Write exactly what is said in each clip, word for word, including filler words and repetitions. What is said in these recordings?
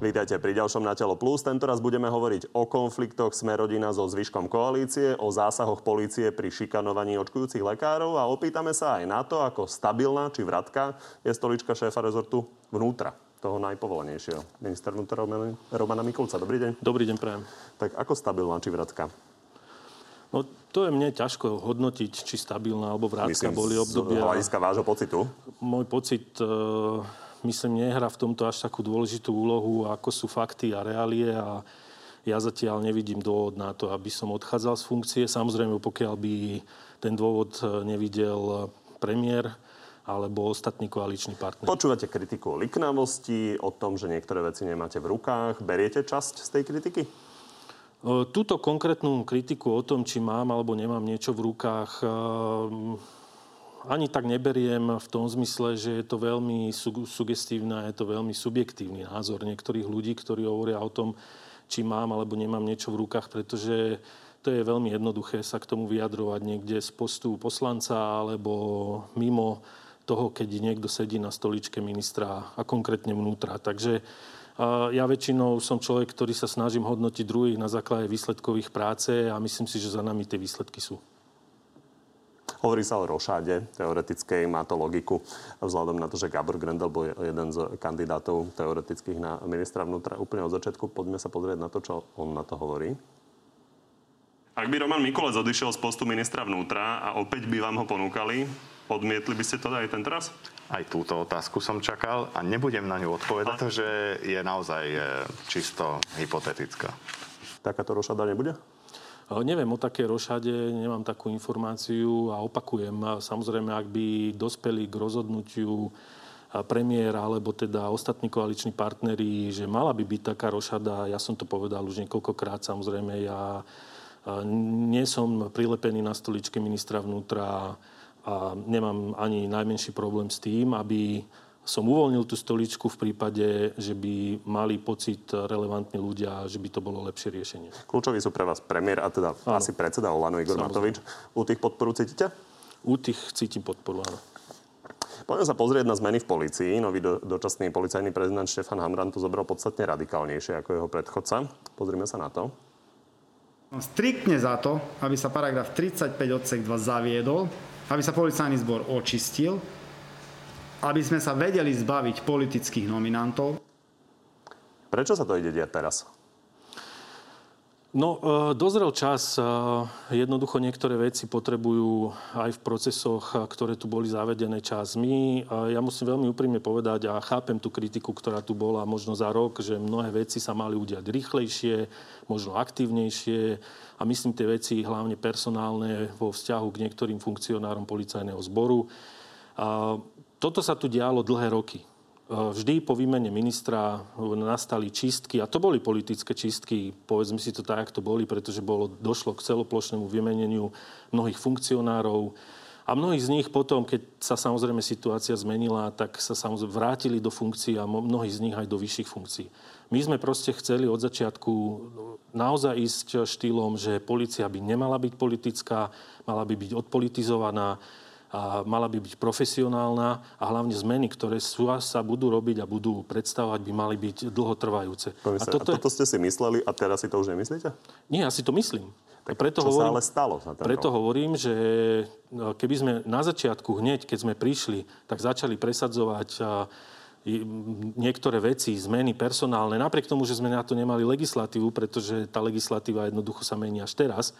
Vítajte pri ďalšom Na telo plus. Tentoraz budeme hovoriť o konfliktoch Sme rodina so zvyškom koalície, o zásahoch polície pri šikanovaní očkujúcich lekárov a opýtame sa aj na to, ako stabilná či vratka je stolička šéfa rezortu vnútra, toho najpovolenejšieho. Minister vnútra Romana Mikulca, dobrý deň. Dobrý deň, prajem. Tak ako stabilná či vratka? No to je mne ťažko hodnotiť, či stabilná alebo vrátka. Myslím, boli obdobia... Myslím, z hľadiska vášho pocitu? Môj pocit, e, myslím, nehrá v tomto až takú dôležitú úlohu, ako sú fakty a reálie, a ja zatiaľ nevidím dôvod na to, aby som odchádzal z funkcie. Samozrejme, pokiaľ by ten dôvod nevidel premiér alebo ostatní koaliční partneri. Počúvate kritiku o liknavosti, o tom, že niektoré veci nemáte v rukách. Beriete časť z tej kritiky? Túto konkrétnu kritiku o tom, či mám alebo nemám niečo v rukách, ani tak neberiem v tom zmysle, že je to veľmi sugestívne a je to veľmi subjektívny názor niektorých ľudí, ktorí hovoria o tom, či mám alebo nemám niečo v rukách, pretože to je veľmi jednoduché sa k tomu vyjadrovať niekde z postu poslanca alebo mimo toho, keď niekto sedí na stoličke ministra a konkrétne vnútra. Takže ja väčšinou som človek, ktorý sa snažím hodnotiť druhých na základe výsledkových práce a myslím si, že za nami tie výsledky sú. Hovorí sa o rošáde teoretickej, má to logiku. Vzhľadom na to, že Gábor Grendel bol jeden z kandidátov teoretických na ministra vnútra úplne od začiatku, poďme sa pozrieť na to, čo on na to hovorí. Ak by Roman Mikulec odišiel z postu ministra vnútra a opäť by vám ho ponúkali, odmietli by ste to aj ten teraz? Aj túto otázku som čakal a nebudem na ňu odpovedať, pretože je naozaj čisto hypotetická. Takáto rošada nebude? Neviem o také rošade, nemám takú informáciu a opakujem. Samozrejme, ak by dospeli k rozhodnutiu premiéra alebo teda ostatní koaliční partneri, že mala by byť taká rošada, ja som to povedal už niekoľkokrát, samozrejme, ja nie som prilepený na stoličke ministra vnútra a nemám ani najmenší problém s tým, aby som uvoľnil tú stoličku v prípade, že by mali pocit relevantní ľudia, že by to bolo lepšie riešenie. Kľúčový sú pre vás premiér a teda áno, asi predseda OĽaNO Igor Matovič. U tých podporu cítite? U tých cítim podporu, áno. Poďme sa pozrieť na zmeny v polícii. Nový do, dočasný policajný prezident Štefán Hamran to zobral podstatne radikálnejšie ako jeho predchodca. Pozrime sa na to. Striktne za to, aby sa paragraf tridsaťpäť odsek dva zaviedol, aby sa policajný zbor očistil, aby sme sa vedeli zbaviť politických nominantov. Prečo sa to ide diať teraz? No, dozrel čas. Jednoducho niektoré veci potrebujú aj v procesoch, ktoré tu boli zavedené, čas. My, ja musím veľmi úprimne povedať a chápem tú kritiku, ktorá tu bola možno za rok, že mnohé veci sa mali udiať rýchlejšie, možno aktívnejšie a myslím tie veci hlavne personálne vo vzťahu k niektorým funkcionárom policajného zboru. Toto sa tu dialo dlhé roky. Vždy po výmene ministra nastali čistky a to boli politické čistky, povedzme si to tak, ako to boli, pretože bolo, došlo k celoplošnému vymeneniu mnohých funkcionárov a mnohých z nich potom, keď sa samozrejme situácia zmenila, tak sa samozrejme vrátili do funkcií a mnohí z nich aj do vyšších funkcií. My sme proste chceli od začiatku naozaj ísť štýlom, že polícia by nemala byť politická, mala by byť odpolitizovaná, a mala by byť profesionálna a hlavne zmeny, ktoré sú, sa budú robiť a budú predstavovať, by mali byť dlhotrvajúce. A toto, a toto je... ste si mysleli a teraz si to už nemyslíte? Nie, ja si to myslím. Tak preto čo hovorím, sa ale stalo? Sa preto rok. hovorím, že keby sme na začiatku hneď, keď sme prišli, tak začali presadzovať niektoré veci, zmeny personálne, napriek tomu, že sme na to nemali legislatívu, pretože tá legislatíva jednoducho sa mení až teraz.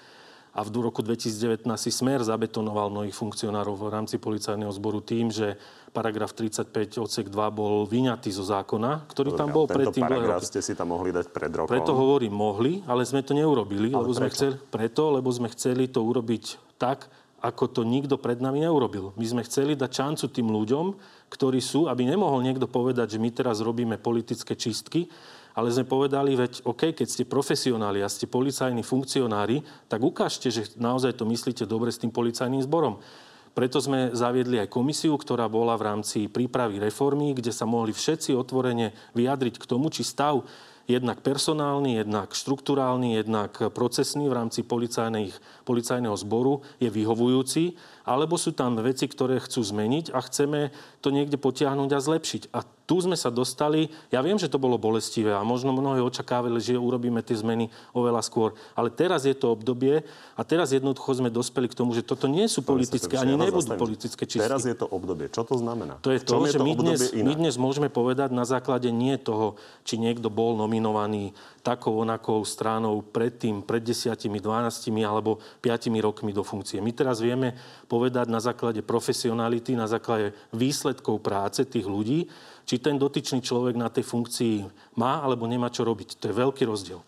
A v roku dvetisícdevätnásť si Smer zabetonoval mnohých funkcionárov v rámci policajného zboru tým, že paragraf tridsaťpäť odsek dva bol vyňatý zo zákona, ktorý tam bol predtým. Tento paragraf ste si tam mohli dať pred rokom. Preto hovorím mohli, ale sme to neurobili. Ale lebo sme chceli, preto, lebo sme chceli to urobiť tak, ako to nikto pred nami neurobil. My sme chceli dať šancu tým ľuďom, ktorí sú, aby nemohol niekto povedať, že my teraz robíme politické čistky, ale sme povedali, veď OK, keď ste profesionáli a ste policajní funkcionári, tak ukážte, že naozaj to myslíte dobre s tým policajným zborom. Preto sme zaviedli aj komisiu, ktorá bola v rámci prípravy reformy, kde sa mohli všetci otvorene vyjadriť k tomu, či stav jednak personálny, jednak štruktúrálny, jednak procesný v rámci policajného zboru je vyhovujúci a alebo sú tam veci, ktoré chcú zmeniť a chceme to niekde potiahnuť a zlepšiť. A tu sme sa dostali, ja viem, že to bolo bolestivé a možno mnohé očakávali, že urobíme tie zmeny oveľa skôr. Ale teraz je to obdobie a teraz jednoducho sme dospeli k tomu, že toto nie sú politické, ani nebudú politické čistky. Teraz je to obdobie. Čo to znamená? To je to, že my dnes, my dnes môžeme povedať na základe nie toho, či niekto bol nominovaný takou onakou stranou predtým, pred desiatimi, dvanáctimi alebo piatimi rokmi do funkcie. My teraz vieme povedať na základe profesionality, na základe výsledkov práce tých ľudí, či ten dotyčný človek na tej funkcii má alebo nemá čo robiť. To je veľký rozdiel.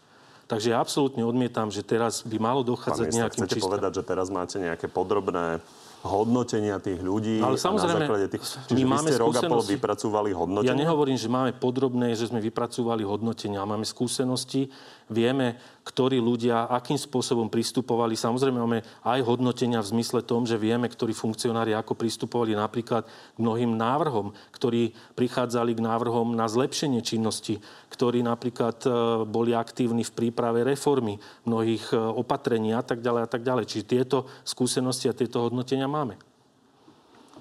Takže ja absolútne odmietam, že teraz by malo dochádzať k nejakým čistkám. Chcete povedať, že teraz máte nejaké podrobné hodnotenia tých ľudí, ale samozrejme, na základe tých... Čiže my vy ste rok a pol vypracúvali hodnotenia? Ja nehovorím, že máme podrobné, že sme vypracúvali hodnotenia. Máme skúsenosti, vieme, ktorí ľudia, akým spôsobom pristupovali. Samozrejme, máme aj hodnotenia v zmysle tom, že vieme, ktorí funkcionári ako pristupovali napríklad k mnohým návrhom, ktorí prichádzali k návrhom na zlepšenie činnosti, ktorí napríklad boli aktívni v príprave reformy, mnohých opatrení a tak ďalej a tak ďalej. Čiže tieto skúsenosti a tieto hodnotenia máme.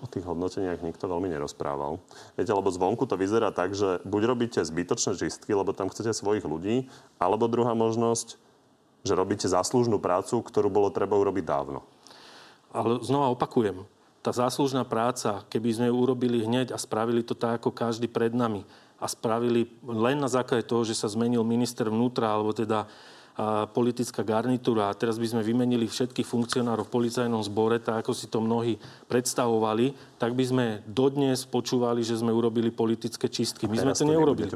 O tých hodnoteniach nikto veľmi nerozprával. Viete, lebo zvonku to vyzerá tak, že buď robíte zbytočné čistky, lebo tam chcete svojich ľudí, alebo druhá možnosť, že robíte záslužnú prácu, ktorú bolo treba urobiť dávno. Ale znova opakujem, tá záslužná práca, keby sme ju urobili hneď a spravili to tak, ako každý pred nami, a spravili len na základe toho, že sa zmenil minister vnútra, alebo teda a politická garnitúra. A teraz by sme vymenili všetkých funkcionárov v policajnom zbore, tak ako si to mnohí predstavovali, tak by sme dodnes počúvali, že sme urobili politické čistky. My sme to neurobili.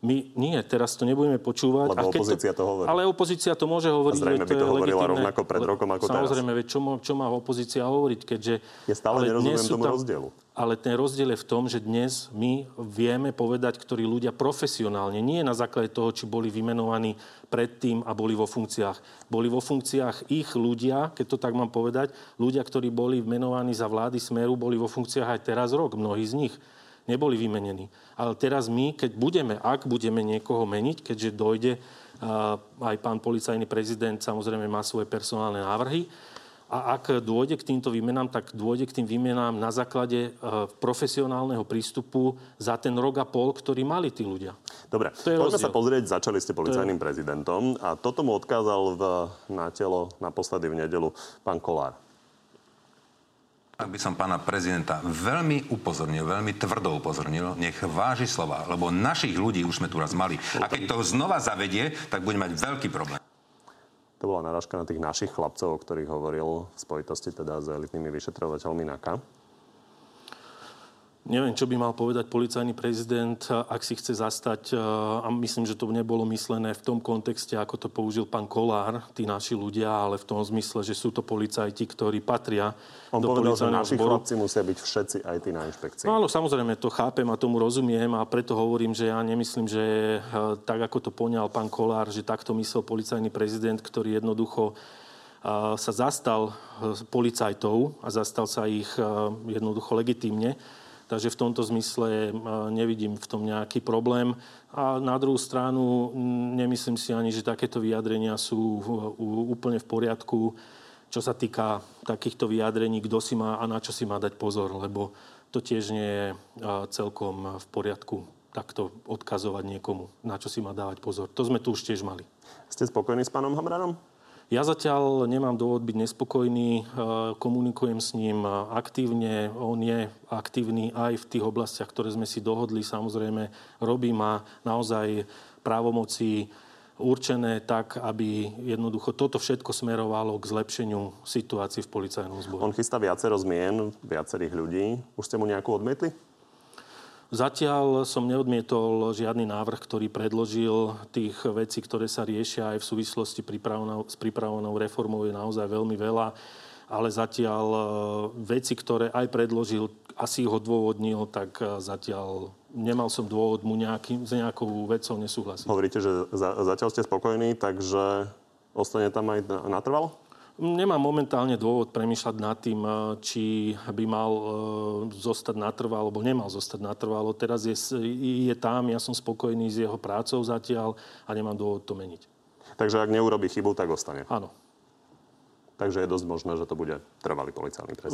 My nie, teraz to nebudeme počúvať. Lebo opozícia to, to hovorí. Ale opozícia to môže hovoriť. A zrejme by to, to hovorila rovnako pred rokom ako samozrejme, teraz. Samozrejme, veď čo má, čo má opozícia hovoriť, keďže... Ja stále nerozumiem tomu tam, rozdielu. Ale ten rozdiel je v tom, že dnes my vieme povedať, ktorí ľudia profesionálne, nie na základe toho, či boli vymenovaní predtým a boli vo funkciách. Boli vo funkciách ich ľudia, keď to tak mám povedať, ľudia, ktorí boli menovaní za vlády Smeru, boli vo funkciách aj teraz rok, mnohí z nich. Neboli vymenení. Ale teraz my, keď budeme, ak budeme niekoho meniť, keďže dojde, aj pán policajný prezident samozrejme má svoje personálne návrhy, a ak dôjde k týmto výmenám, tak dôjde k tým výmenám na základe profesionálneho prístupu za ten rok a pol, ktorý mali tí ľudia. Dobre, poďme rozdiel. Sa pozrieť, začali ste policajným je... prezidentom a toto mu odkázal v, na telo naposledy v nedeľu pán Kollár. Aby som pána prezidenta veľmi upozornil, veľmi tvrdo upozornil, nech váži slova, lebo našich ľudí už sme tu raz mali. A keď to znova zavedie, tak bude mať veľký problém. To bola narážka na tých našich chlapcov, o ktorých hovoril v spojitosti teda s elitnými vyšetrovateľmi NAKA. Neviem, čo by mal povedať policajný prezident, ak si chce zastať, a myslím, že to nebolo myslené v tom kontexte, ako to použil pán Kollár, tí naši ľudia, ale v tom zmysle, že sú to policajti, ktorí patria on do policajného zboru. On povedal, že naši chlapci musia byť všetci aj tí na inšpekcii. No, ale samozrejme, to chápem a tomu rozumiem a preto hovorím, že ja nemyslím, že tak, ako to poňal pán Kollár, že takto myslel policajný prezident, ktorý jednoducho sa zastal policajtov a zastal sa ich jednoducho legitímne. Takže v tomto zmysle nevidím v tom nejaký problém. A na druhú stranu nemyslím si ani, že takéto vyjadrenia sú úplne v poriadku, čo sa týka takýchto vyjadrení, kto si má a na čo si má dať pozor, lebo to tiež nie je celkom v poriadku takto odkazovať niekomu, na čo si má dávať pozor. To sme tu už tiež mali. Ste spokojní s pánom Hamranom? Ja zatiaľ nemám dôvod byť nespokojný, komunikujem s ním aktívne, on je aktívny aj v tých oblastiach, ktoré sme si dohodli, samozrejme robí ma naozaj právomoci určené tak, aby jednoducho toto všetko smerovalo k zlepšeniu situácie v policajnom zbore. On chystá viacero zmien, viacerých ľudí. Už ste mu nejakú odmietli? Zatiaľ som neodmietol žiadny návrh, ktorý predložil. Tých vecí, ktoré sa riešia aj v súvislosti s pripravovanou reformou, je naozaj veľmi veľa. Ale zatiaľ veci, ktoré aj predložil, asi ho odôvodnil, tak zatiaľ nemal som dôvod mu nejaký, s nejakou vecou nesúhlasiť. Hovoríte, že za, zatiaľ ste spokojní, takže ostane tam aj natrvalo? Nemám momentálne dôvod premýšľať nad tým, či by mal zostať natrvalo, alebo nemal zostať natrvalo. Teraz je, je tam, ja som spokojný s jeho prácou zatiaľ a nemám dôvod to meniť. Takže ak neurobí chybu, tak ostane? Áno. Takže je dosť možné, že to bude trvalý policajný trest.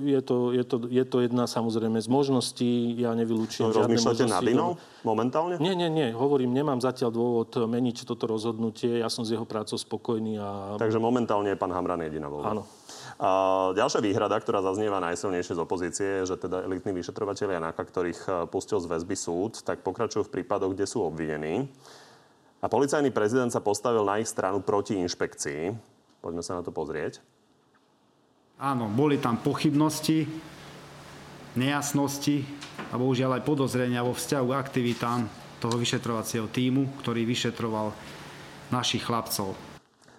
Je to, je, to, je to jedna samozrejme z možností. Ja nevylúčujem no, žiadne možnosti. Rozmýšľate nad inou momentálne? Nie, nie, nie. Hovorím, nemám zatiaľ dôvod meniť toto rozhodnutie. Ja som s jeho prácou spokojný. A... Takže momentálne je pán Hamran jediná voľba. Áno. A ďalšia výhrada, ktorá zaznieva najsilnejšie z opozície, je, že teda elitní vyšetrovatelia NAKA, ktorých pustil z väzby súd, tak pokračujú v prípadoch, kde sú obvinení. A policajný prezident sa postavil na ich stranu proti inšpekcii. Poďme sa na to pozrieť. Áno, boli tam pochybnosti, nejasnosti a bohužiaľ aj podozrenia vo vzťahu k aktivitám toho vyšetrovacieho tímu, ktorý vyšetroval našich chlapcov.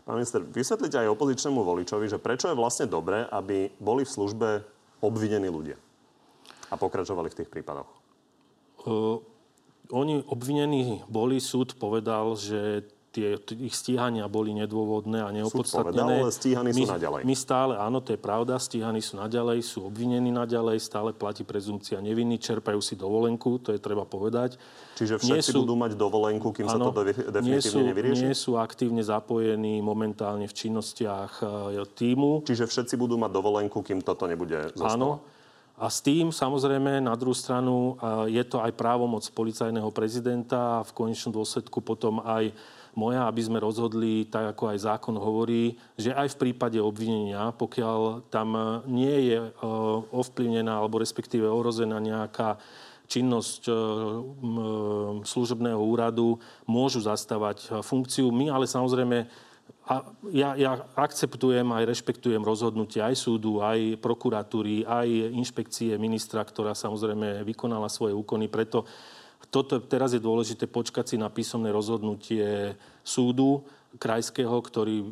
Pán minister, vysvetlite aj opozičnému voličovi, že prečo je vlastne dobré, aby boli v službe obvinení ľudia a pokračovali v tých prípadoch? Uh... Oni obvinení boli, súd povedal, že tie, ich stíhania boli nedôvodné a neopodstatnené. Súd povedal, ale stíhaní sú naďalej. My stále, áno, to je pravda, stíhaní sú naďalej, sú obvinení naďalej, stále platí prezumcia neviny, čerpajú si dovolenku, to je treba povedať. Čiže všetci sú, budú mať dovolenku, kým áno, sa to definitívne nie sú, nevyrieši? Nie sú aktívne zapojení momentálne v činnostiach tímu. Čiže všetci budú mať dovolenku, kým toto nebude zostalo? Áno. A s tým, samozrejme, na druhú stranu je to aj právomoc policajného prezidenta a v konečnom dôsledku potom aj moja, aby sme rozhodli, tak ako aj zákon hovorí, že aj v prípade obvinenia, pokiaľ tam nie je ovplyvnená alebo respektíve ohrozená nejaká činnosť služobného úradu, môžu zastávať funkciu. My ale samozrejme... A ja, ja akceptujem aj rešpektujem rozhodnutie aj súdu, aj prokuratúry, aj inšpekcie ministra, ktorá samozrejme vykonala svoje úkony. Preto toto teraz je dôležité počkať si na písomné rozhodnutie súdu krajského, ktorý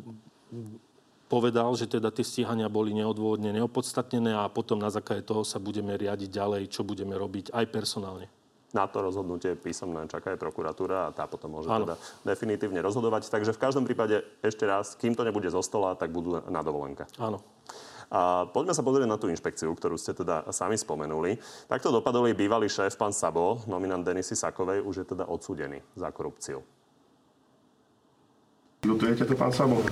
povedal, že teda tie stíhania boli neodôvodne neopodstatnené a potom na základe toho sa budeme riadiť ďalej, čo budeme robiť aj personálne. Na to rozhodnutie písomné čaká aj prokuratúra a tá potom môže ano. teda definitívne rozhodovať. Takže v každom prípade, ešte raz, kým to nebude zo stola, tak budú na dovolenke. Áno. A poďme sa pozrieť na tú inšpekciu, ktorú ste teda sami spomenuli. Takto dopadol jej bývalý šéf, pán Sabo, nominant Denisy Sakovej, už je teda odsúdený za korupciu. Ľutujete to, pán Sabo?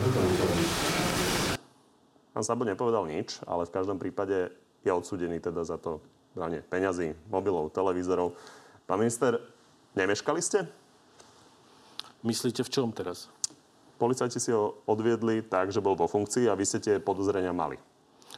Pán Sabo nepovedal nič, ale v každom prípade je odsúdený teda za to branie peňazí, mobilov, televízorov. Pán minister, nemeškali ste? Myslíte v čom teraz? Policajti si ho odviedli tak, že bol vo funkcii a vy ste tie podozrenia mali.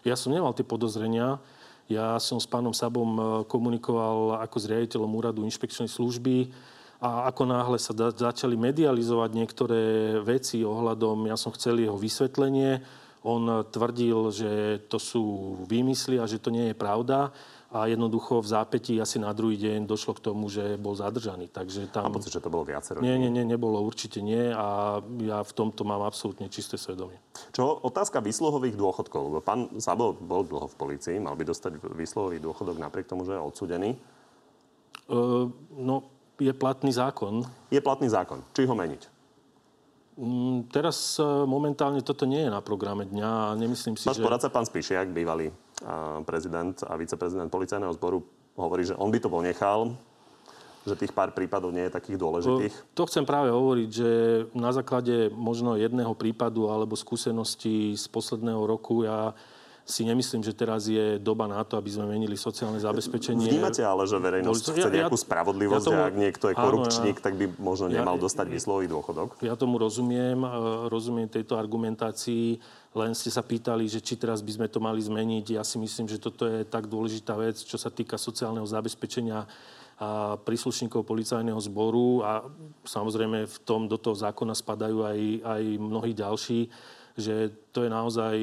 Ja som nemal tie podozrenia. Ja som s pánom Sabom komunikoval ako s riaditeľom úradu inšpekčnej služby a ako náhle sa da- začali medializovať niektoré veci ohľadom, ja som chcel jeho vysvetlenie. On tvrdil, že to sú výmysly a že to nie je pravda. A jednoducho v zápätí asi na druhý deň došlo k tomu, že bol zadržaný. Takže tam... Mám pocit, že to bolo viacero. Nie, nie, nie, nebolo, určite nie. A ja v tomto mám absolútne čisté svedomie. Čo otázka výsluhových dôchodkov? Pán Sabo bol dlho v polícii, mal by dostať výsluhový dôchodok napriek tomu, že je odsúdený? E, no, je platný zákon. Je platný zákon. Či ho meniť? Teraz momentálne toto nie je na programe dňa. Nemyslím si, Váš že... poradca, pán Spišiak, bývalý prezident a viceprezident policajného zboru, hovorí, že on by to ponechal, že tých pár prípadov nie je takých dôležitých. To chcem práve hovoriť, že na základe možno jedného prípadu alebo skúsenosti z posledného roku ja si nemyslím, že teraz je doba na to, aby sme menili sociálne zabezpečenie. Vnímate ale, že verejnosť chce nejakú ja, spravodlivosť ja tomu, a ak niekto je korupčník, áno, ja, tak by možno nemal ja, dostať výsluhový dôchodok? Ja tomu rozumiem, rozumiem tejto argumentácii, len ste sa pýtali, že či teraz by sme to mali zmeniť. Ja si myslím, že toto je tak dôležitá vec, čo sa týka sociálneho zabezpečenia a príslušníkov policajného zboru a samozrejme v tom do toho zákona spadajú aj, aj mnohí ďalší, že to je naozaj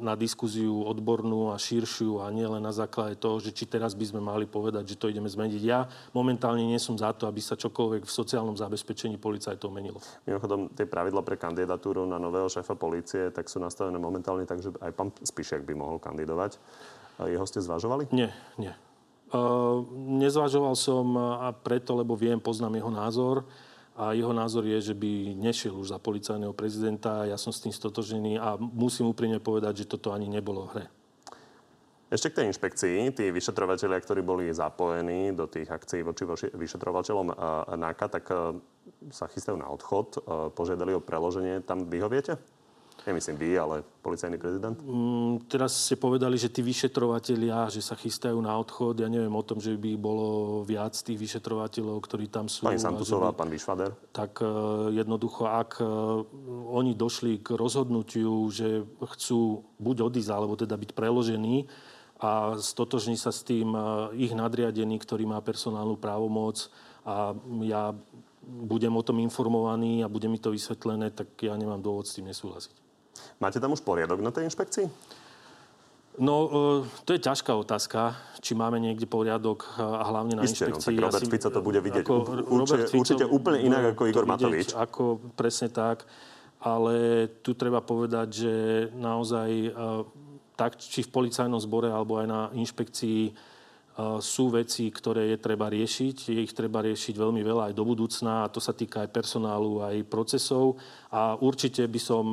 na diskuziu odbornú a širšiu a nie len na základe toho, že či teraz by sme mali povedať, že to ideme zmeniť. Ja momentálne nie som za to, aby sa čokoľvek v sociálnom zabezpečení policajtov menilo. Mimochodom, tie pravidla pre kandidatúru na nového šéfa polície tak sú nastavené momentálne tak, že aj pán Spišiak by mohol kandidovať. Jeho ste zvažovali? Nie, nie. Uh, nezvažoval som a preto, lebo viem, poznám jeho názor. A jeho názor je, že by nešiel už za policajného prezidenta. Ja som s tým stotožený a musím úprimne povedať, že toto ani nebolo v hre. Ešte k tej inšpekcii. Tí vyšetrovatelia, ktorí boli zapojení do tých akcií voči vyšetrovateľom NAKA, tak sa chystajú na odchod. Požiadali o preloženie. Tam vyhoviete? Nemyslím vy, ale policajný prezident. Mm, teraz ste povedali, že tí vyšetrovatelia, že sa chystajú na odchod. Ja neviem o tom, že by bolo viac tých vyšetrovateľov, ktorí tam sú. Pani Santusová, by... pán Výšvader. Tak uh, jednoducho, ak uh, oni došli k rozhodnutiu, že chcú buď odísť, alebo teda byť preložení a stotožní sa s tým uh, ich nadriadený, ktorý má personálnu právomoc a ja budem o tom informovaný a bude mi to vysvetlené, tak ja nemám dôvod s tým nesúhlasiť. Máte tam už poriadok na tej inšpekcii? No, to je ťažká otázka, či máme niekde poriadok a hlavne na Ište, inšpekcii. No, tak Robert Fico to bude vidieť určite, Fico, určite úplne inak ako Igor Matovič. Ako, presne tak, ale tu treba povedať, že naozaj tak, či v policajnom zbore alebo aj na inšpekcii sú veci, ktoré je treba riešiť. Je ich treba riešiť veľmi veľa aj do budúcna a to sa týka aj personálu, aj procesov. A určite by som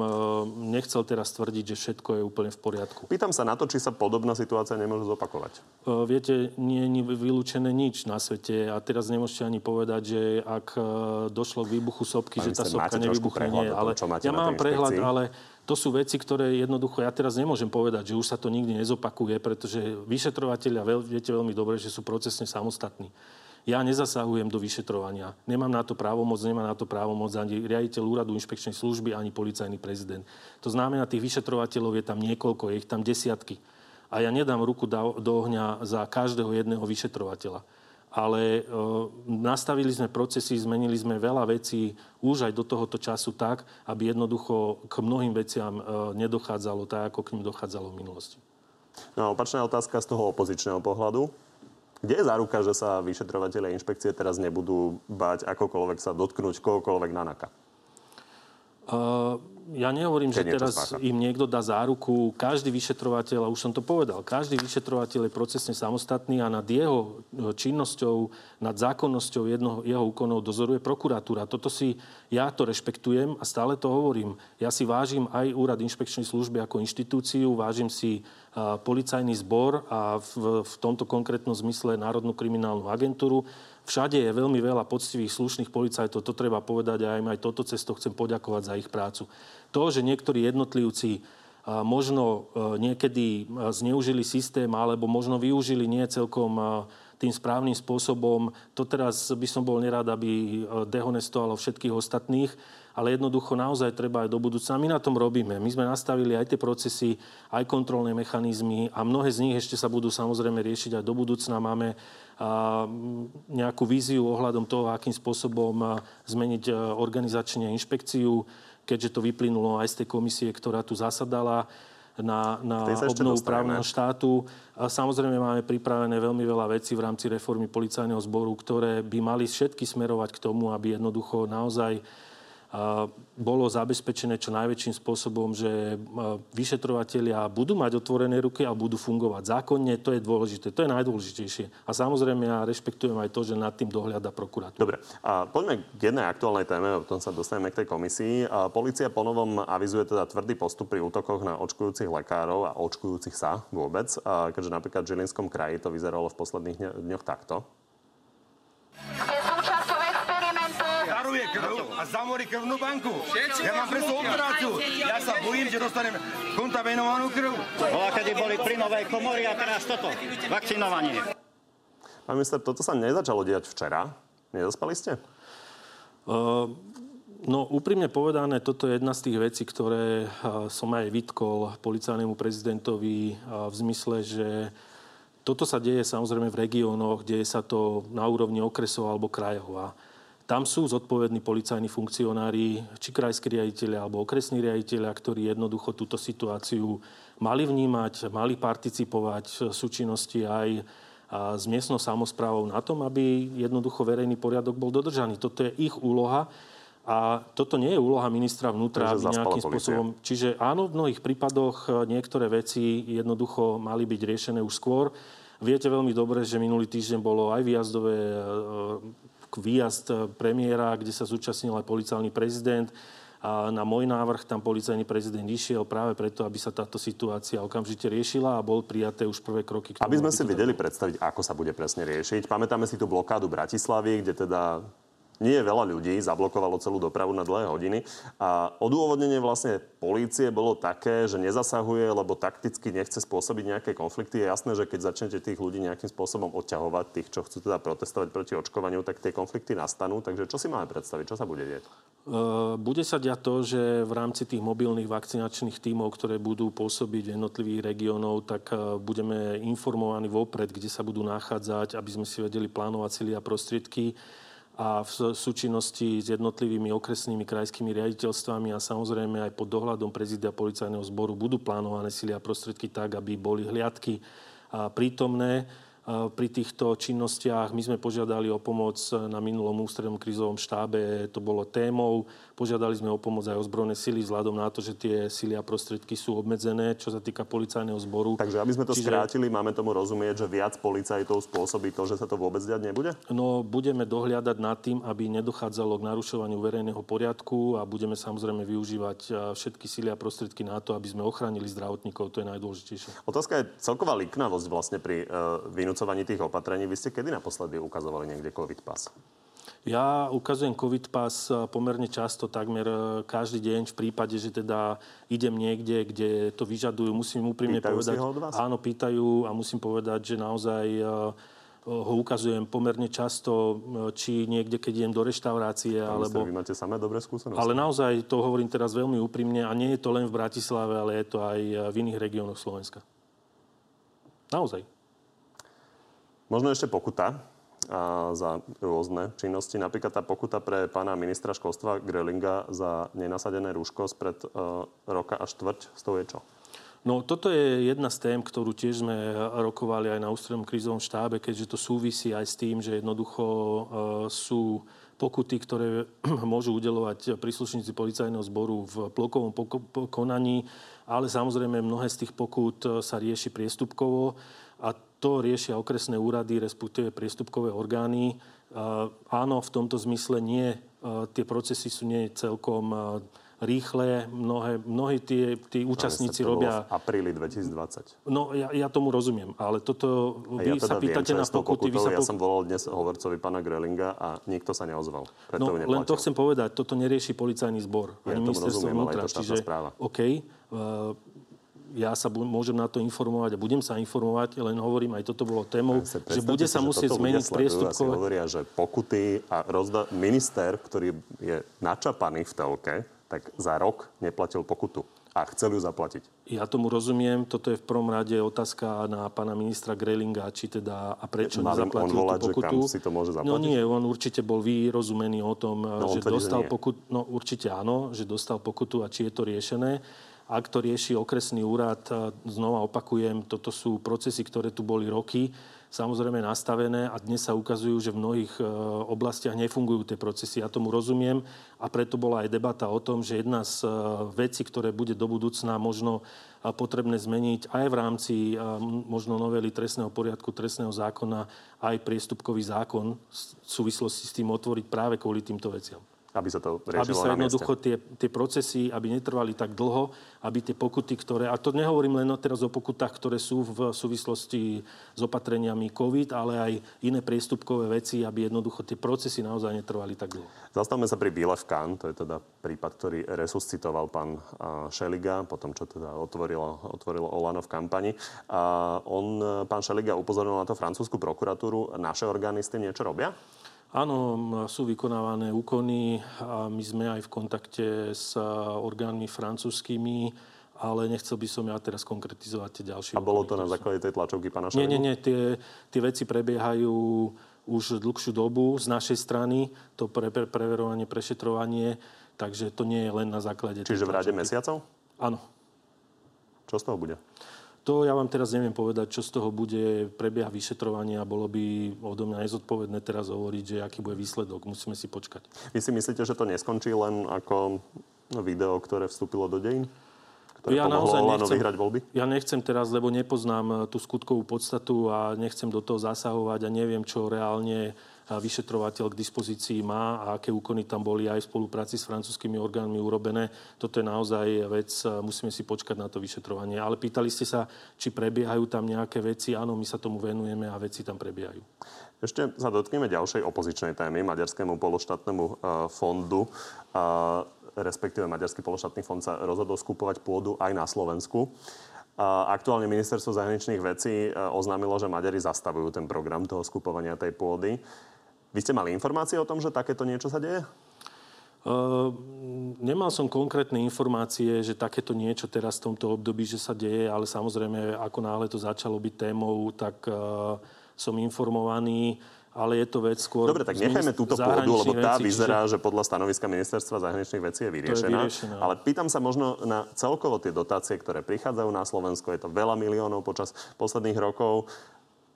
nechcel teraz tvrdiť, že všetko je úplne v poriadku. Pýtam sa na to, či sa podobná situácia nemôže zopakovať. Viete, nie je vylúčené nič na svete a teraz nemôžete ani povedať, že ak došlo k výbuchu sopky, že tá sopka nevybuchne. Nie, ale tom, ja mám prehľad, ale to sú veci, ktoré jednoducho ja teraz nemôžem povedať, že už sa to nikdy nezopakuje, pretože vyšetrovatelia, viete veľmi dobre, že sú procesne samostatní. Ja nezasahujem do vyšetrovania. Nemám na to právomoc, nemá na to právomoc ani riaditeľ úradu inšpekčnej služby, ani policajný prezident. To znamená, tých vyšetrovateľov je tam niekoľko, je ich tam desiatky. A ja nedám ruku do ohňa za každého jedného vyšetrovateľa. Ale e, nastavili sme procesy, zmenili sme veľa vecí už aj do tohoto času tak, aby jednoducho k mnohým veciam e, nedochádzalo tak, ako k nim dochádzalo v minulosti. No a opačná otázka z toho opozičného pohľadu. Kde je záruka, že sa vyšetrovatelia inšpekcie teraz nebudú báť akokoľvek sa dotknúť kohokoľvek na NAKA? Uh, ja nehovorím, Keď že teraz spácha. Im niekto dá záruku. Každý vyšetrovateľ, a už som to povedal, každý vyšetrovateľ je procesne samostatný a nad jeho činnosťou, nad zákonnosťou jedno, jeho úkonov dozoruje prokuratúra. Toto si, ja to rešpektujem a stále to hovorím. Ja si vážim aj úrad inšpekčnej služby ako inštitúciu, vážim si policajný zbor a v, v tomto konkrétnom zmysle Národnú kriminálnu agentúru. Všade je veľmi veľa poctivých, slušných policajtov, to treba povedať a aj toto cesto chcem poďakovať za ich prácu. To, že niektorí jednotlivci možno niekedy zneužili systém alebo možno využili nie celkom tým správnym spôsobom, to teraz by som bol nerád, aby dehonestovalo všetkých ostatných, ale jednoducho naozaj treba aj do budúcna. My na tom robíme. My sme nastavili aj tie procesy, aj kontrolné mechanizmy a mnohé z nich ešte sa budú samozrejme riešiť aj do budúcna. Máme a, nejakú víziu ohľadom toho, akým spôsobom zmeniť organizačne inšpekciu, keďže to vyplynulo aj z tej komisie, ktorá tu zasadala na, na obnovu právneho štátu. A samozrejme máme pripravené veľmi veľa vecí v rámci reformy policajného zboru, ktoré by mali všetky smerovať k tomu, aby jednoducho naozaj bolo zabezpečené čo najväčším spôsobom, že vyšetrovatelia budú mať otvorené ruky a budú fungovať zákonne. To je dôležité, to je najdôležitejšie. A samozrejme ja rešpektujem aj to, že nad tým dohliada prokuratúra. Dobre, a poďme k jednej aktuálnej téme, potom sa dostaneme k tej komisii. A polícia ponovom avizuje teda tvrdý postup pri útokoch na očkujúcich lekárov a očkujúcich sa vôbec, a keďže napríklad v Žilinskom kraji to vyzeralo v posledných dňoch takto. A zamorí krvnú banku. Ja mám preto operáciu. Ja sa bojím, že dostanem kontaminovanú krv. Bola, kedy boli plynovej komory a teraz toto. Vakcinovanie. Pán minister, toto sa nezačalo diať včera. Nezaspali ste? Uh, no, úprimne povedané, toto je jedna z tých vecí, ktoré uh, som aj vytkol policajnému prezidentovi uh, v zmysle, že toto sa deje samozrejme v regiónoch, deje sa to na úrovni okresov alebo krajov. Tam sú zodpovední policajní funkcionári, či krajskí riaditelia alebo okresní riaditelia, ktorí jednoducho túto situáciu mali vnímať, mali participovať v súčinnosti aj s miestnou samosprávou na tom, aby jednoducho verejný poriadok bol dodržaný. Toto je ich úloha a toto nie je úloha ministra vnútra nejakým spôsobom. Čiže áno, v mnohých prípadoch niektoré veci jednoducho mali byť riešené už skôr. Viete veľmi dobre, že minulý týždeň bolo aj výjazdové výjazd premiéra, kde sa zúčastnil aj policajný prezident. A na môj návrh tam policajný prezident išiel práve preto, aby sa táto situácia okamžite riešila a bol prijaté už prvé kroky. K tomu, aby sme si vedeli predstaviť, ako sa bude presne riešiť. Pamätáme si tú blokádu Bratislavy, kde teda nie veľa ľudí zablokovalo celú dopravu na dlhé hodiny a odôvodnenie vlastne polície bolo také, že nezasahuje, lebo takticky nechce spôsobiť nejaké konflikty. Je jasné, že keď začnete tých ľudí nejakým spôsobom odťahovať, tých, čo chcú teda protestovať proti očkovaniu, tak tie konflikty nastanú. Takže čo si máme predstaviť? Čo sa bude deť? Bude sa diať to, že v rámci tých mobilných vakcinačných tímov, ktoré budú pôsobiť v jednotlivých regiónoch, tak budeme informovaní vopred, kde sa budú nachádzať, aby sme si vedeli plánovať sily a prostriedky a v súčinnosti s jednotlivými okresnými krajskými riaditeľstvami a samozrejme aj pod dohľadom prezídia policajného zboru budú plánované sily a prostriedky tak, aby boli hliadky prítomné pri týchto činnostiach. My sme požiadali o pomoc na minulom ústrednom krízovom štábe, to bolo témou. Požiadali sme o pomoc aj ozbrojené sily vzhľadom na to, že tie sily a prostriedky sú obmedzené, čo sa týka policajného zboru. Takže aby sme to Čiže... skrátili, máme tomu rozumieť, že viac policajtov spôsobí to, že sa to vôbec diať nebude? No, budeme dohliadať nad tým, aby nedochádzalo k narušovaniu verejného poriadku a budeme samozrejme využívať všetky sily a prostriedky na to, aby sme ochránili zdravotníkov, to je najdôležitejšie. Otázka je celková liknavosť vlastne pri uh, vynúcovaní tých opatrení. Vy ste kedy naposledy ukazovali niekde COVID pas? Ja ukazujem COVID pas pomerne často, takmer každý deň v prípade, že teda idem niekde, kde to vyžadujú. Musím úprimne pýtajú povedať... Pýtajú si ho od vás? Áno, pýtajú a musím povedať, že naozaj ho ukazujem pomerne často, či niekde, keď idem do reštaurácie, tam alebo... Vy máte samé dobré skúsenosti. Ale naozaj, to hovorím teraz veľmi úprimne a nie je to len v Bratislave, ale je to aj v iných regiónoch Slovenska. Naozaj. Možno ešte pokuta a za rôzne činnosti. Napríklad tá pokuta pre pána ministra školstva Grelinga za nenasadené rúško spred uh, roka a štvrť, z toho je čo? No, toto je jedna z tém, ktorú tiež sme rokovali aj na ústrednom krízovom štábe, keďže to súvisí aj s tým, že jednoducho uh, sú pokuty, ktoré môžu udeľovať príslušníci policajného zboru v blokovom konaní, ale samozrejme mnohé z tých pokút sa rieši priestupkovo a to riešia okresné úrady, respektíve priestupkové orgány. Áno, v tomto zmysle nie. Tie procesy sú nie celkom rýchle. Mnohé, mnohí tie, tí účastníci robia... V apríli dvetisícdvadsať. No, ja, ja tomu rozumiem, ale toto... Vy ja teda sa pýtate viem, na pokuty. Pokutou, vy sa pok... Ja som volal dnes hovorcovi pána Grelinga a nikto sa neozval. No, len to chcem povedať. Toto nerieši policajný zbor. Ja tomu rozumiem, vnútra, ale je to štátna správa. OK. Uh, Ja sa bu- môžem na to informovať a budem sa informovať, len hovorím, aj toto bolo témou, že bude sa musieť zmeniť priestupkovať. Hovoria, že pokuty a rozda- minister, ktorý je načapaný v telke, tak za rok neplatil pokutu a chcel ju zaplatiť. Ja tomu rozumiem. Toto je v prvom rade otázka na pána ministra Grelinga, či teda a prečo Mám nezaplatil volať, tú pokutu. Že kam si to môže zaplatiť? No nie, on určite bol vyrozumený o tom, no, že dostal pokutu. No určite áno, že dostal pokutu a či je to riešené. Ak to rieši okresný úrad, znova opakujem, toto sú procesy, ktoré tu boli roky, samozrejme nastavené a dnes sa ukazujú, že v mnohých oblastiach nefungujú tie procesy. Ja tomu rozumiem a preto bola aj debata o tom, že jedna z vecí, ktoré bude do budúcna možno potrebné zmeniť aj v rámci možno novely trestného poriadku, trestného zákona, aj priestupkový zákon v súvislosti s tým otvoriť práve kvôli týmto veciam. Aby sa to riešilo na mieste. Aby sa jednoducho tie, tie procesy, aby netrvali tak dlho, aby tie pokuty, ktoré... A to nehovorím len teraz o pokutách, ktoré sú v súvislosti s opatreniami COVID, ale aj iné priestupkové veci, aby jednoducho tie procesy naozaj netrvali tak dlho. Zastavme sa pri Bilevkan, to je teda prípad, ktorý resuscitoval pán Šeliga, potom čo teda otvorilo, otvorilo OĽaNO v kampani. A on, pán Šeliga, upozornil na to francúzsku prokuratúru. Naše orgány s tým niečo robia? Áno, sú vykonávané úkony a my sme aj v kontakte s orgánmi francúzskými, ale nechcel by som ja teraz konkretizovať tie ďalšie. A bolo to na základe tej tlačovky pána Šeligu? Nie, nie, nie. Tie, tie veci prebiehajú už dlhšiu dobu z našej strany. To pre, pre, preverovanie, prešetrovanie. Takže to nie je len na základe... Čiže v rade mesiacov? Áno. Čo z toho bude? To ja vám teraz neviem povedať, čo z toho bude, prebieha vyšetrovanie a bolo by odo mňa nezodpovedné teraz hovoriť, že aký bude výsledok. Musíme si počkať. Vy si myslíte, že to neskončí len ako video, ktoré vstúpilo do dejín? Ktoré ja pomohlo OĽaNO vyhrať voľby? Ja nechcem teraz, lebo nepoznám tú skutkovú podstatu a nechcem do toho zasahovať a neviem, čo reálne vyšetrovateľ k dispozícii má a aké úkony tam boli aj v spolupráci s francúzskými orgánmi urobené. Toto je naozaj vec, musíme si počkať na to vyšetrovanie. Ale pýtali ste sa, či prebiehajú tam nejaké veci. Áno, my sa tomu venujeme a veci tam prebiehajú. Ešte sa dotkneme ďalšej opozičnej témy, Maďarskému pološtátnemu uh, fondu. Uh, respektíve Maďarský pološtátny fond sa rozhodol skupovať pôdu aj na Slovensku. Uh, aktuálne ministerstvo zahraničných vecí uh, oznámilo, že Maďari zastavujú ten program toho skupovania tej pôdy. Vy ste mali informácie o tom, že takéto niečo sa deje? Uh, nemal som konkrétne informácie, že takéto niečo teraz v tomto období, že sa deje, ale samozrejme, ako náhle to začalo byť témou, tak uh, som informovaný, ale je to vec skôr... Dobre, tak nechajme túto pôdu, lebo tá veci, vyzerá, čiže... že podľa stanoviska ministerstva zahraničných vecí je vyriešená. je vyriešená. Ale pýtam sa možno na celkovo tie dotácie, ktoré prichádzajú na Slovensko. Je to veľa miliónov počas posledných rokov.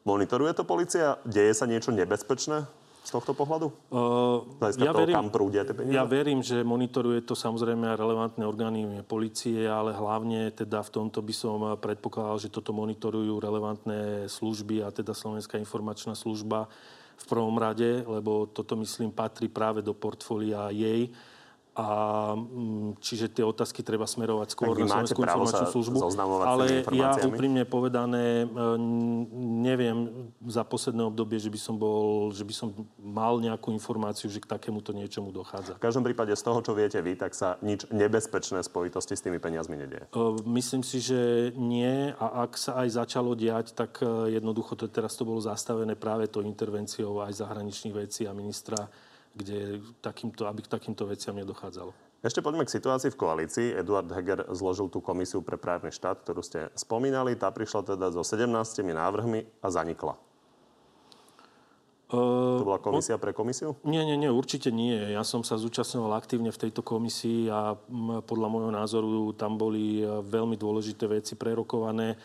Monitoruje to polícia? Deje sa niečo nebezpečné z tohto pohľadu? Uh, ja, verím, kam prúdia, ja verím, že monitoruje to samozrejme aj relevantné orgány polície, ale hlavne teda v tomto by som predpokladal, že toto monitorujú relevantné služby a teda Slovenská informačná služba v prvom rade, lebo toto myslím patrí práve do portfólia jej. A čiže tie otázky treba smerovať skôr na Slovenskú informačnú službu. Ale ja úprimne povedané neviem za posledné obdobie, že by som bol, že by som mal nejakú informáciu, že k takémuto niečomu dochádza. V každom prípade z toho, čo viete vy, tak sa nič nebezpečné v spojitosti s tými peniazmi nedieje. Myslím si, že nie. A ak sa aj začalo diať, tak jednoducho to teraz to bolo zastavené práve tou intervenciou aj zahraničných vecí a ministra, kde takýmto, aby k takýmto veciam nedochádzalo. Ešte poďme k situácii v koalícii. Eduard Heger zložil tú komisiu pre právny štát, ktorú ste spomínali. Tá prišla teda so sedemnástimi návrhmi a zanikla. Uh, to bola komisia pre komisiu? Nie, nie, nie, určite nie. Ja som sa zúčastňoval aktívne v tejto komisii a podľa môjho názoru tam boli veľmi dôležité veci prerokované.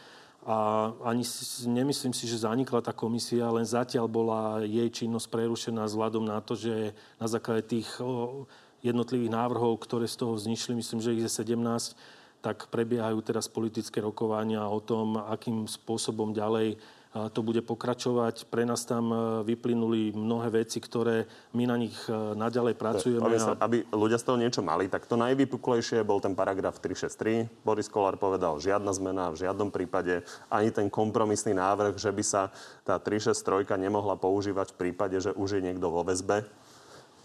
A ani nemyslím si, že zanikla tá komisia, len zatiaľ bola jej činnosť prerušená vzhľadom na to, že na základe tých jednotlivých návrhov, ktoré z toho vznikli, myslím, že ich je sedemnásť, tak prebiehajú teraz politické rokovania o tom, akým spôsobom ďalej to bude pokračovať. Pre nás tam vyplynuli mnohé veci, ktoré my na nich naďalej pracujeme. Aby, sa, aby ľudia z toho niečo mali, tak to najvypuklejšie bol ten paragraf tri šesť tri. Boris Kollár povedal, žiadna zmena v žiadnom prípade, ani ten kompromisný návrh, že by sa tá tri šesť tri nemohla používať v prípade, že už je niekto vo väzbe.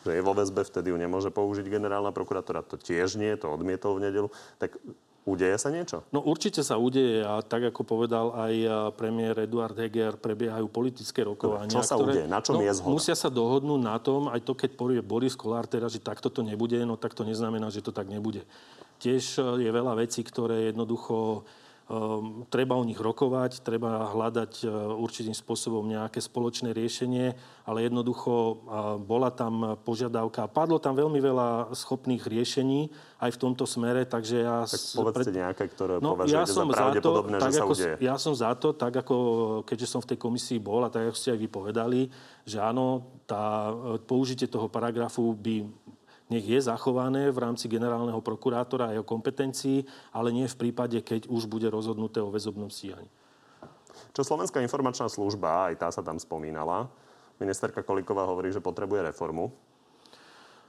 Že je vo väzbe, vtedy ju nemôže použiť generálna prokuratúra. To tiež nie, to odmietol v nedeľu. Tak udeje sa niečo? No určite sa udeje a tak, ako povedal aj premiér Eduard Heger, prebiehajú politické rokovania. Čo sa ktoré, udeje? Na čom no, je zhoda? Musia sa dohodnúť na tom, aj to, keď povie Boris Kollár teraz, že takto to nebude, no tak to neznamená, že to tak nebude. Tiež je veľa vecí, ktoré jednoducho um, treba o nich rokovať, treba hľadať uh, určitým spôsobom nejaké spoločné riešenie, ale jednoducho uh, bola tam požiadavka. Padlo tam veľmi veľa schopných riešení, aj v tomto smere, takže ja... Tak povedzte pred... nejaké, ktoré no, považujete ja za pravdepodobné, že sa udeje. Ja som za to, tak ako keďže som v tej komisii bol a tak ako ste aj vy povedali, že áno, tá, použitie toho paragrafu by nech je zachované v rámci generálneho prokurátora a jeho kompetencií, ale nie v prípade, keď už bude rozhodnuté o väzobnom stíhaní. Čo Slovenská informačná služba, aj tá sa tam spomínala, ministerka Kolíková hovorí, že potrebuje reformu.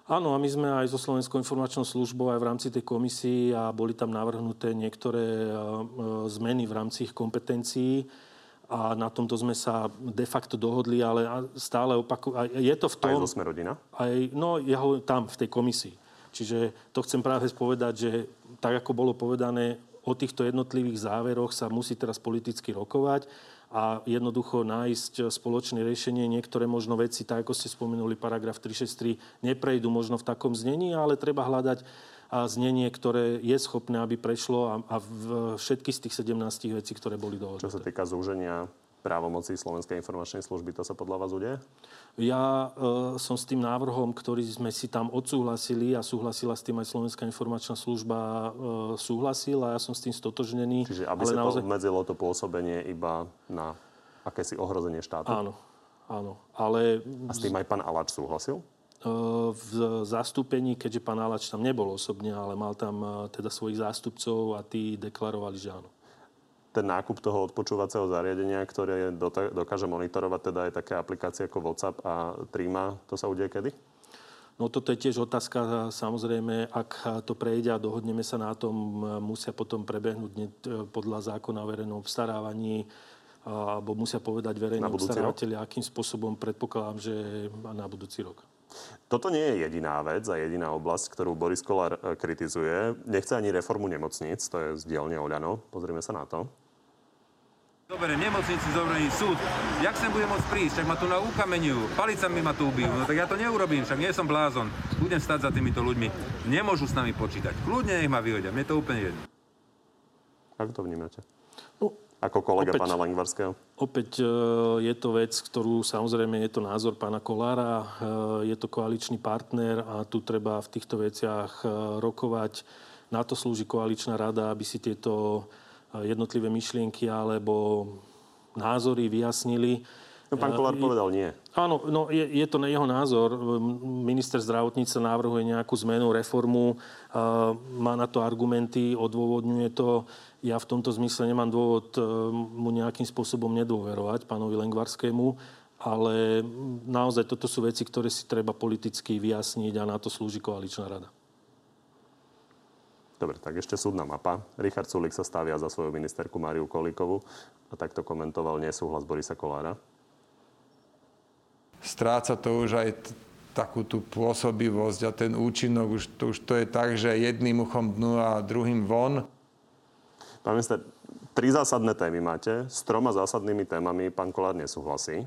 Áno, a my sme aj so Slovenskou informačnou službou aj v rámci tej komisii a boli tam navrhnuté niektoré zmeny v rámci ich kompetencií a na tomto sme sa de facto dohodli, ale stále opakujem. Je to v tom... Aj zo Sme rodina? Aj, no, ja ho tam, v tej komisii. Čiže to chcem práve povedať, že tak, ako bolo povedané, o týchto jednotlivých záveroch sa musí teraz politicky rokovať a jednoducho nájsť spoločné riešenie. Niektoré možno veci, tak ako ste spomenuli, paragraf tri šesť tri, neprejdú možno v takom znení, ale treba hľadať znenie, ktoré je schopné, aby prešlo a, a všetky z tých sedemnástich vecí, ktoré boli dohodnuté. Čo sa týka zúženia právomocí Slovenskej informačnej služby, to sa podľa vás udeje? Ja e, som s tým návrhom, ktorý sme si tam odsúhlasili a súhlasila s tým aj Slovenská informačná služba e, súhlasila. Ja som s tým stotožnený. Čiže aby sa naozaj... to obmedzilo to pôsobenie iba na akési ohrozenie štátu? Áno, áno. Ale... A s tým aj pán Alač súhlasil? E, v zastúpení, keďže pán Alač tam nebol osobne, ale mal tam e, teda svojich zástupcov a tí deklarovali, že áno. ten nákup toho odpočúvacieho zariadenia, ktoré dota- dokáže monitorovať teda aj také aplikácie ako WhatsApp a Trima, to sa udeje kedy? No toto je tiež otázka, samozrejme, ak to prejde a dohodneme sa na tom, musia potom prebehnúť podľa zákona o verejnom obstarávaní, alebo musia povedať verejní obstarávateľi, akým spôsobom, predpokladám, že na budúci rok. Toto nie je jediná vec a jediná oblasť, ktorú Boris Kollár kritizuje. Nechce ani reformu nemocníc, to je z dielne OĽaNO. Pozrime sa na to. Dobre, nemocnici, dobrý súd. Jak sem budem môcť prísť? Však ma tu naúkamenujú, palicami ma tu ubijú. No tak ja to neurobím, však nie som blázon. Budem stať za týmito ľuďmi. Nemôžu s nami počítať. Kľudne ich ma vyhodia. Mne to úplne jedno. Ako to vnímate? No, ako kolega opäť, pána Lengvarského? Opäť je to vec, ktorú samozrejme je to názor pána Kollára. Je to koaličný partner a tu treba v týchto veciach rokovať. Na to slúži koaličná rada, aby si tieto jednotlivé myšlienky alebo názory vyjasnili. No, pán Kollár povedal nie. Áno, no, je, je to jeho názor. Minister zdravotníctva navrhuje nejakú zmenu, reformu, má na to argumenty, odôvodňuje to. Ja v tomto zmysle nemám dôvod mu nejakým spôsobom nedôverovať, pánovi Lengvarskému, ale naozaj toto sú veci, ktoré si treba politicky vyjasniť a na to slúži koaličná rada. Dobre, tak ešte súdna mapa. Richard Sulík sa stavia za svoju ministerku Máriu Kolíkovú a takto komentoval nesúhlas Borisa Kollára. Stráca to už aj t- takú tú pôsobivosť a ten účinok, už to, už to je tak, že jedným uchom dnu a druhým von. Pán minister, tri zásadné témy máte. S troma zásadnými témami pán Kollár nesúhlasí.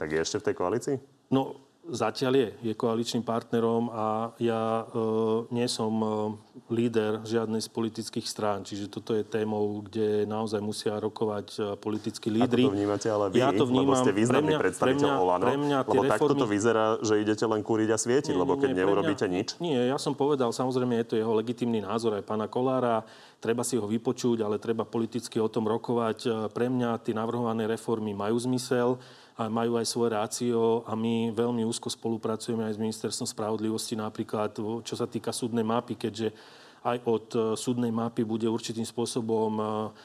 Tak je ešte v tej koalícii? No, zatiaľ je. Je koaličným partnerom a ja e, nie som e, líder žiadnej z politických strán. Čiže toto je témou, kde naozaj musia rokovať e, politickí lídri. Ako to vnímate ale vy? Ja to vnímam, lebo ste významný pre mňa, predstaviteľ OĽaNO. Lebo reformy... takto to vyzerá, že idete len kúriť a svietiť, nie, lebo nie, keď nie, neurobíte mňa, nič. Nie, ja som povedal, samozrejme je to jeho legitímny názor aj pána Kollára. Treba si ho vypočuť, ale treba politicky o tom rokovať. Pre mňa tie navrhované reformy majú zmysel. A majú aj svoje rácio a my veľmi úzko spolupracujeme aj s Ministerstvom spravodlivosti, napríklad čo sa týka súdnej mapy, keďže aj od súdnej mapy bude určitým spôsobom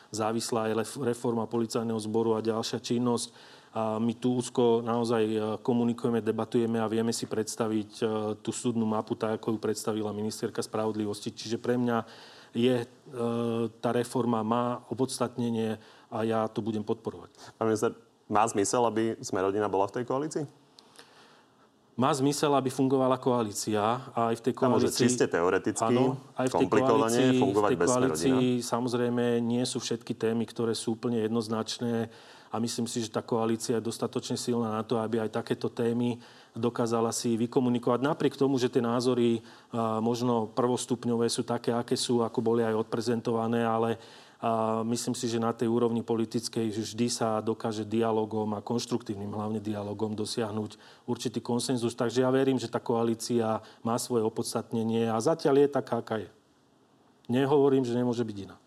závislá aj reforma policajného zboru a ďalšia činnosť. A my tu úzko naozaj komunikujeme, debatujeme a vieme si predstaviť tú súdnu mapu tak, ako ju predstavila ministerka spravodlivosti. Čiže pre mňa je, tá reforma má opodstatnenie a ja to budem podporovať. Pán minister, má zmysel, aby Sme rodina bola v tej koalícii? Má zmysel, aby fungovala koalícia. A aj v tej koalícii... Môže čiste teoreticky, áno, aj v tej komplikovane koalícii, fungovať v tej bez koalícii, Sme rodina. Samozrejme, nie sú všetky témy, ktoré sú úplne jednoznačné. A myslím si, že tá koalícia je dostatočne silná na to, aby aj takéto témy dokázala si vykomunikovať. Napriek tomu, že tie názory možno prvostupňové sú také, aké sú, ako boli aj odprezentované, ale... A myslím si, že na tej úrovni politickej vždy sa dokáže dialogom a konštruktívnym hlavne dialogom dosiahnuť určitý konsenzus. Takže ja verím, že tá koalícia má svoje opodstatnenie a zatiaľ je taká, aká je. Nehovorím, že nemôže byť iná.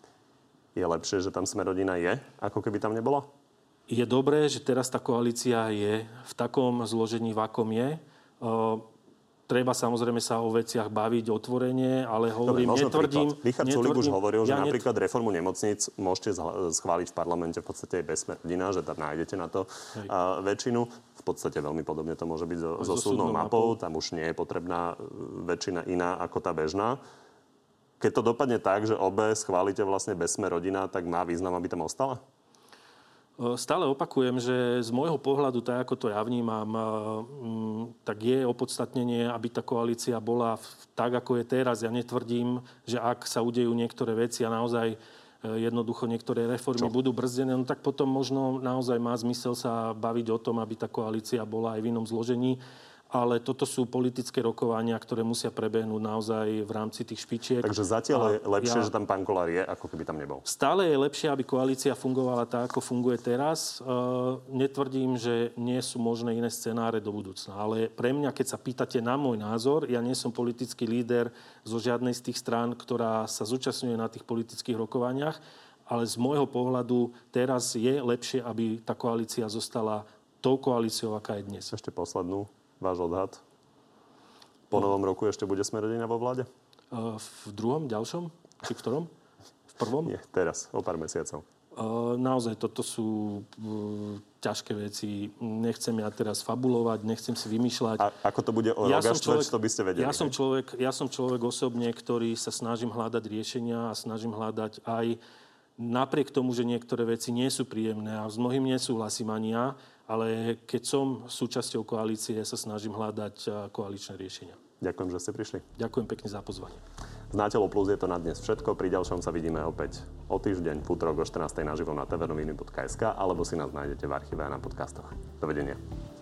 Je lepšie, že tam Sme rodina je, ako keby tam nebola? Je dobré, že teraz tá koalícia je v takom zložení, v akom je. Treba samozrejme sa o veciach baviť otvorene, ale hovorím, dobre, netvrdím... Príklad. Richard Sulík už hovoril, ja že netv... napríklad reformu nemocníc môžete schváliť v parlamente v podstate aj bez Sme rodina, že tam nájdete na to uh, väčšinu. V podstate veľmi podobne to môže byť so, so súdnou mapou. Tam už nie je potrebná väčšina iná ako tá bežná. Keď to dopadne tak, že obe schválite vlastne bez Sme rodina, tak má význam, aby tam ostala? Stále opakujem, že z môjho pohľadu, tak ako to ja vnímam, tak je opodstatnenie, aby tá koalícia bola tak, ako je teraz. Ja netvrdím, že ak sa udejú niektoré veci a naozaj jednoducho niektoré reformy Čo? budú brzdené, no tak potom možno naozaj má zmysel sa baviť o tom, aby tá koalícia bola aj v inom zložení. Ale toto sú politické rokovania, ktoré musia prebehnúť naozaj v rámci tých špičiek. Takže zatiaľ a je lepšie, ja... že tam pán Kollár je, ako keby tam nebol. Stále je lepšie, aby koalícia fungovala tak, ako funguje teraz. E, netvrdím, že nie sú možné iné scenáre do budúcna. Ale pre mňa, keď sa pýtate na môj názor, ja nie som politický líder zo žiadnej z tých strán, ktorá sa zúčastňuje na tých politických rokovaniach. Ale z môjho pohľadu teraz je lepšie, aby tá koalícia zostala tou koalíciou, aká je dnes. Ešte poslednú. Váš odhad? Po novom roku ešte bude Sme rodina vo vláde? V druhom, ďalšom? Či v ktorom? V prvom? Nie, teraz, o pár mesiacov. Naozaj, toto sú ťažké veci. Nechcem ja teraz fabulovať, nechcem si vymýšľať. A ako to bude o ja roga človek, to by ste vedeli? Ja som, človek, ja som človek osobne, ktorý sa snažím hľadať riešenia a snažím hľadať aj napriek tomu, že niektoré veci nie sú príjemné a s mnohým nesúhlasím ani ja, ale keď som súčasťou koalície, ja sa snažím hľadať koaličné riešenia. Ďakujem, že ste prišli. Ďakujem pekne za pozvanie. Z Náteľo Plus je to na dnes všetko. Pri ďalšom sa vidíme opäť o týždeň, v utorok o štrnástej naživo na tvnoviny bodka es ká alebo si nás nájdete v archíve a na podcastoch. Dovidenia.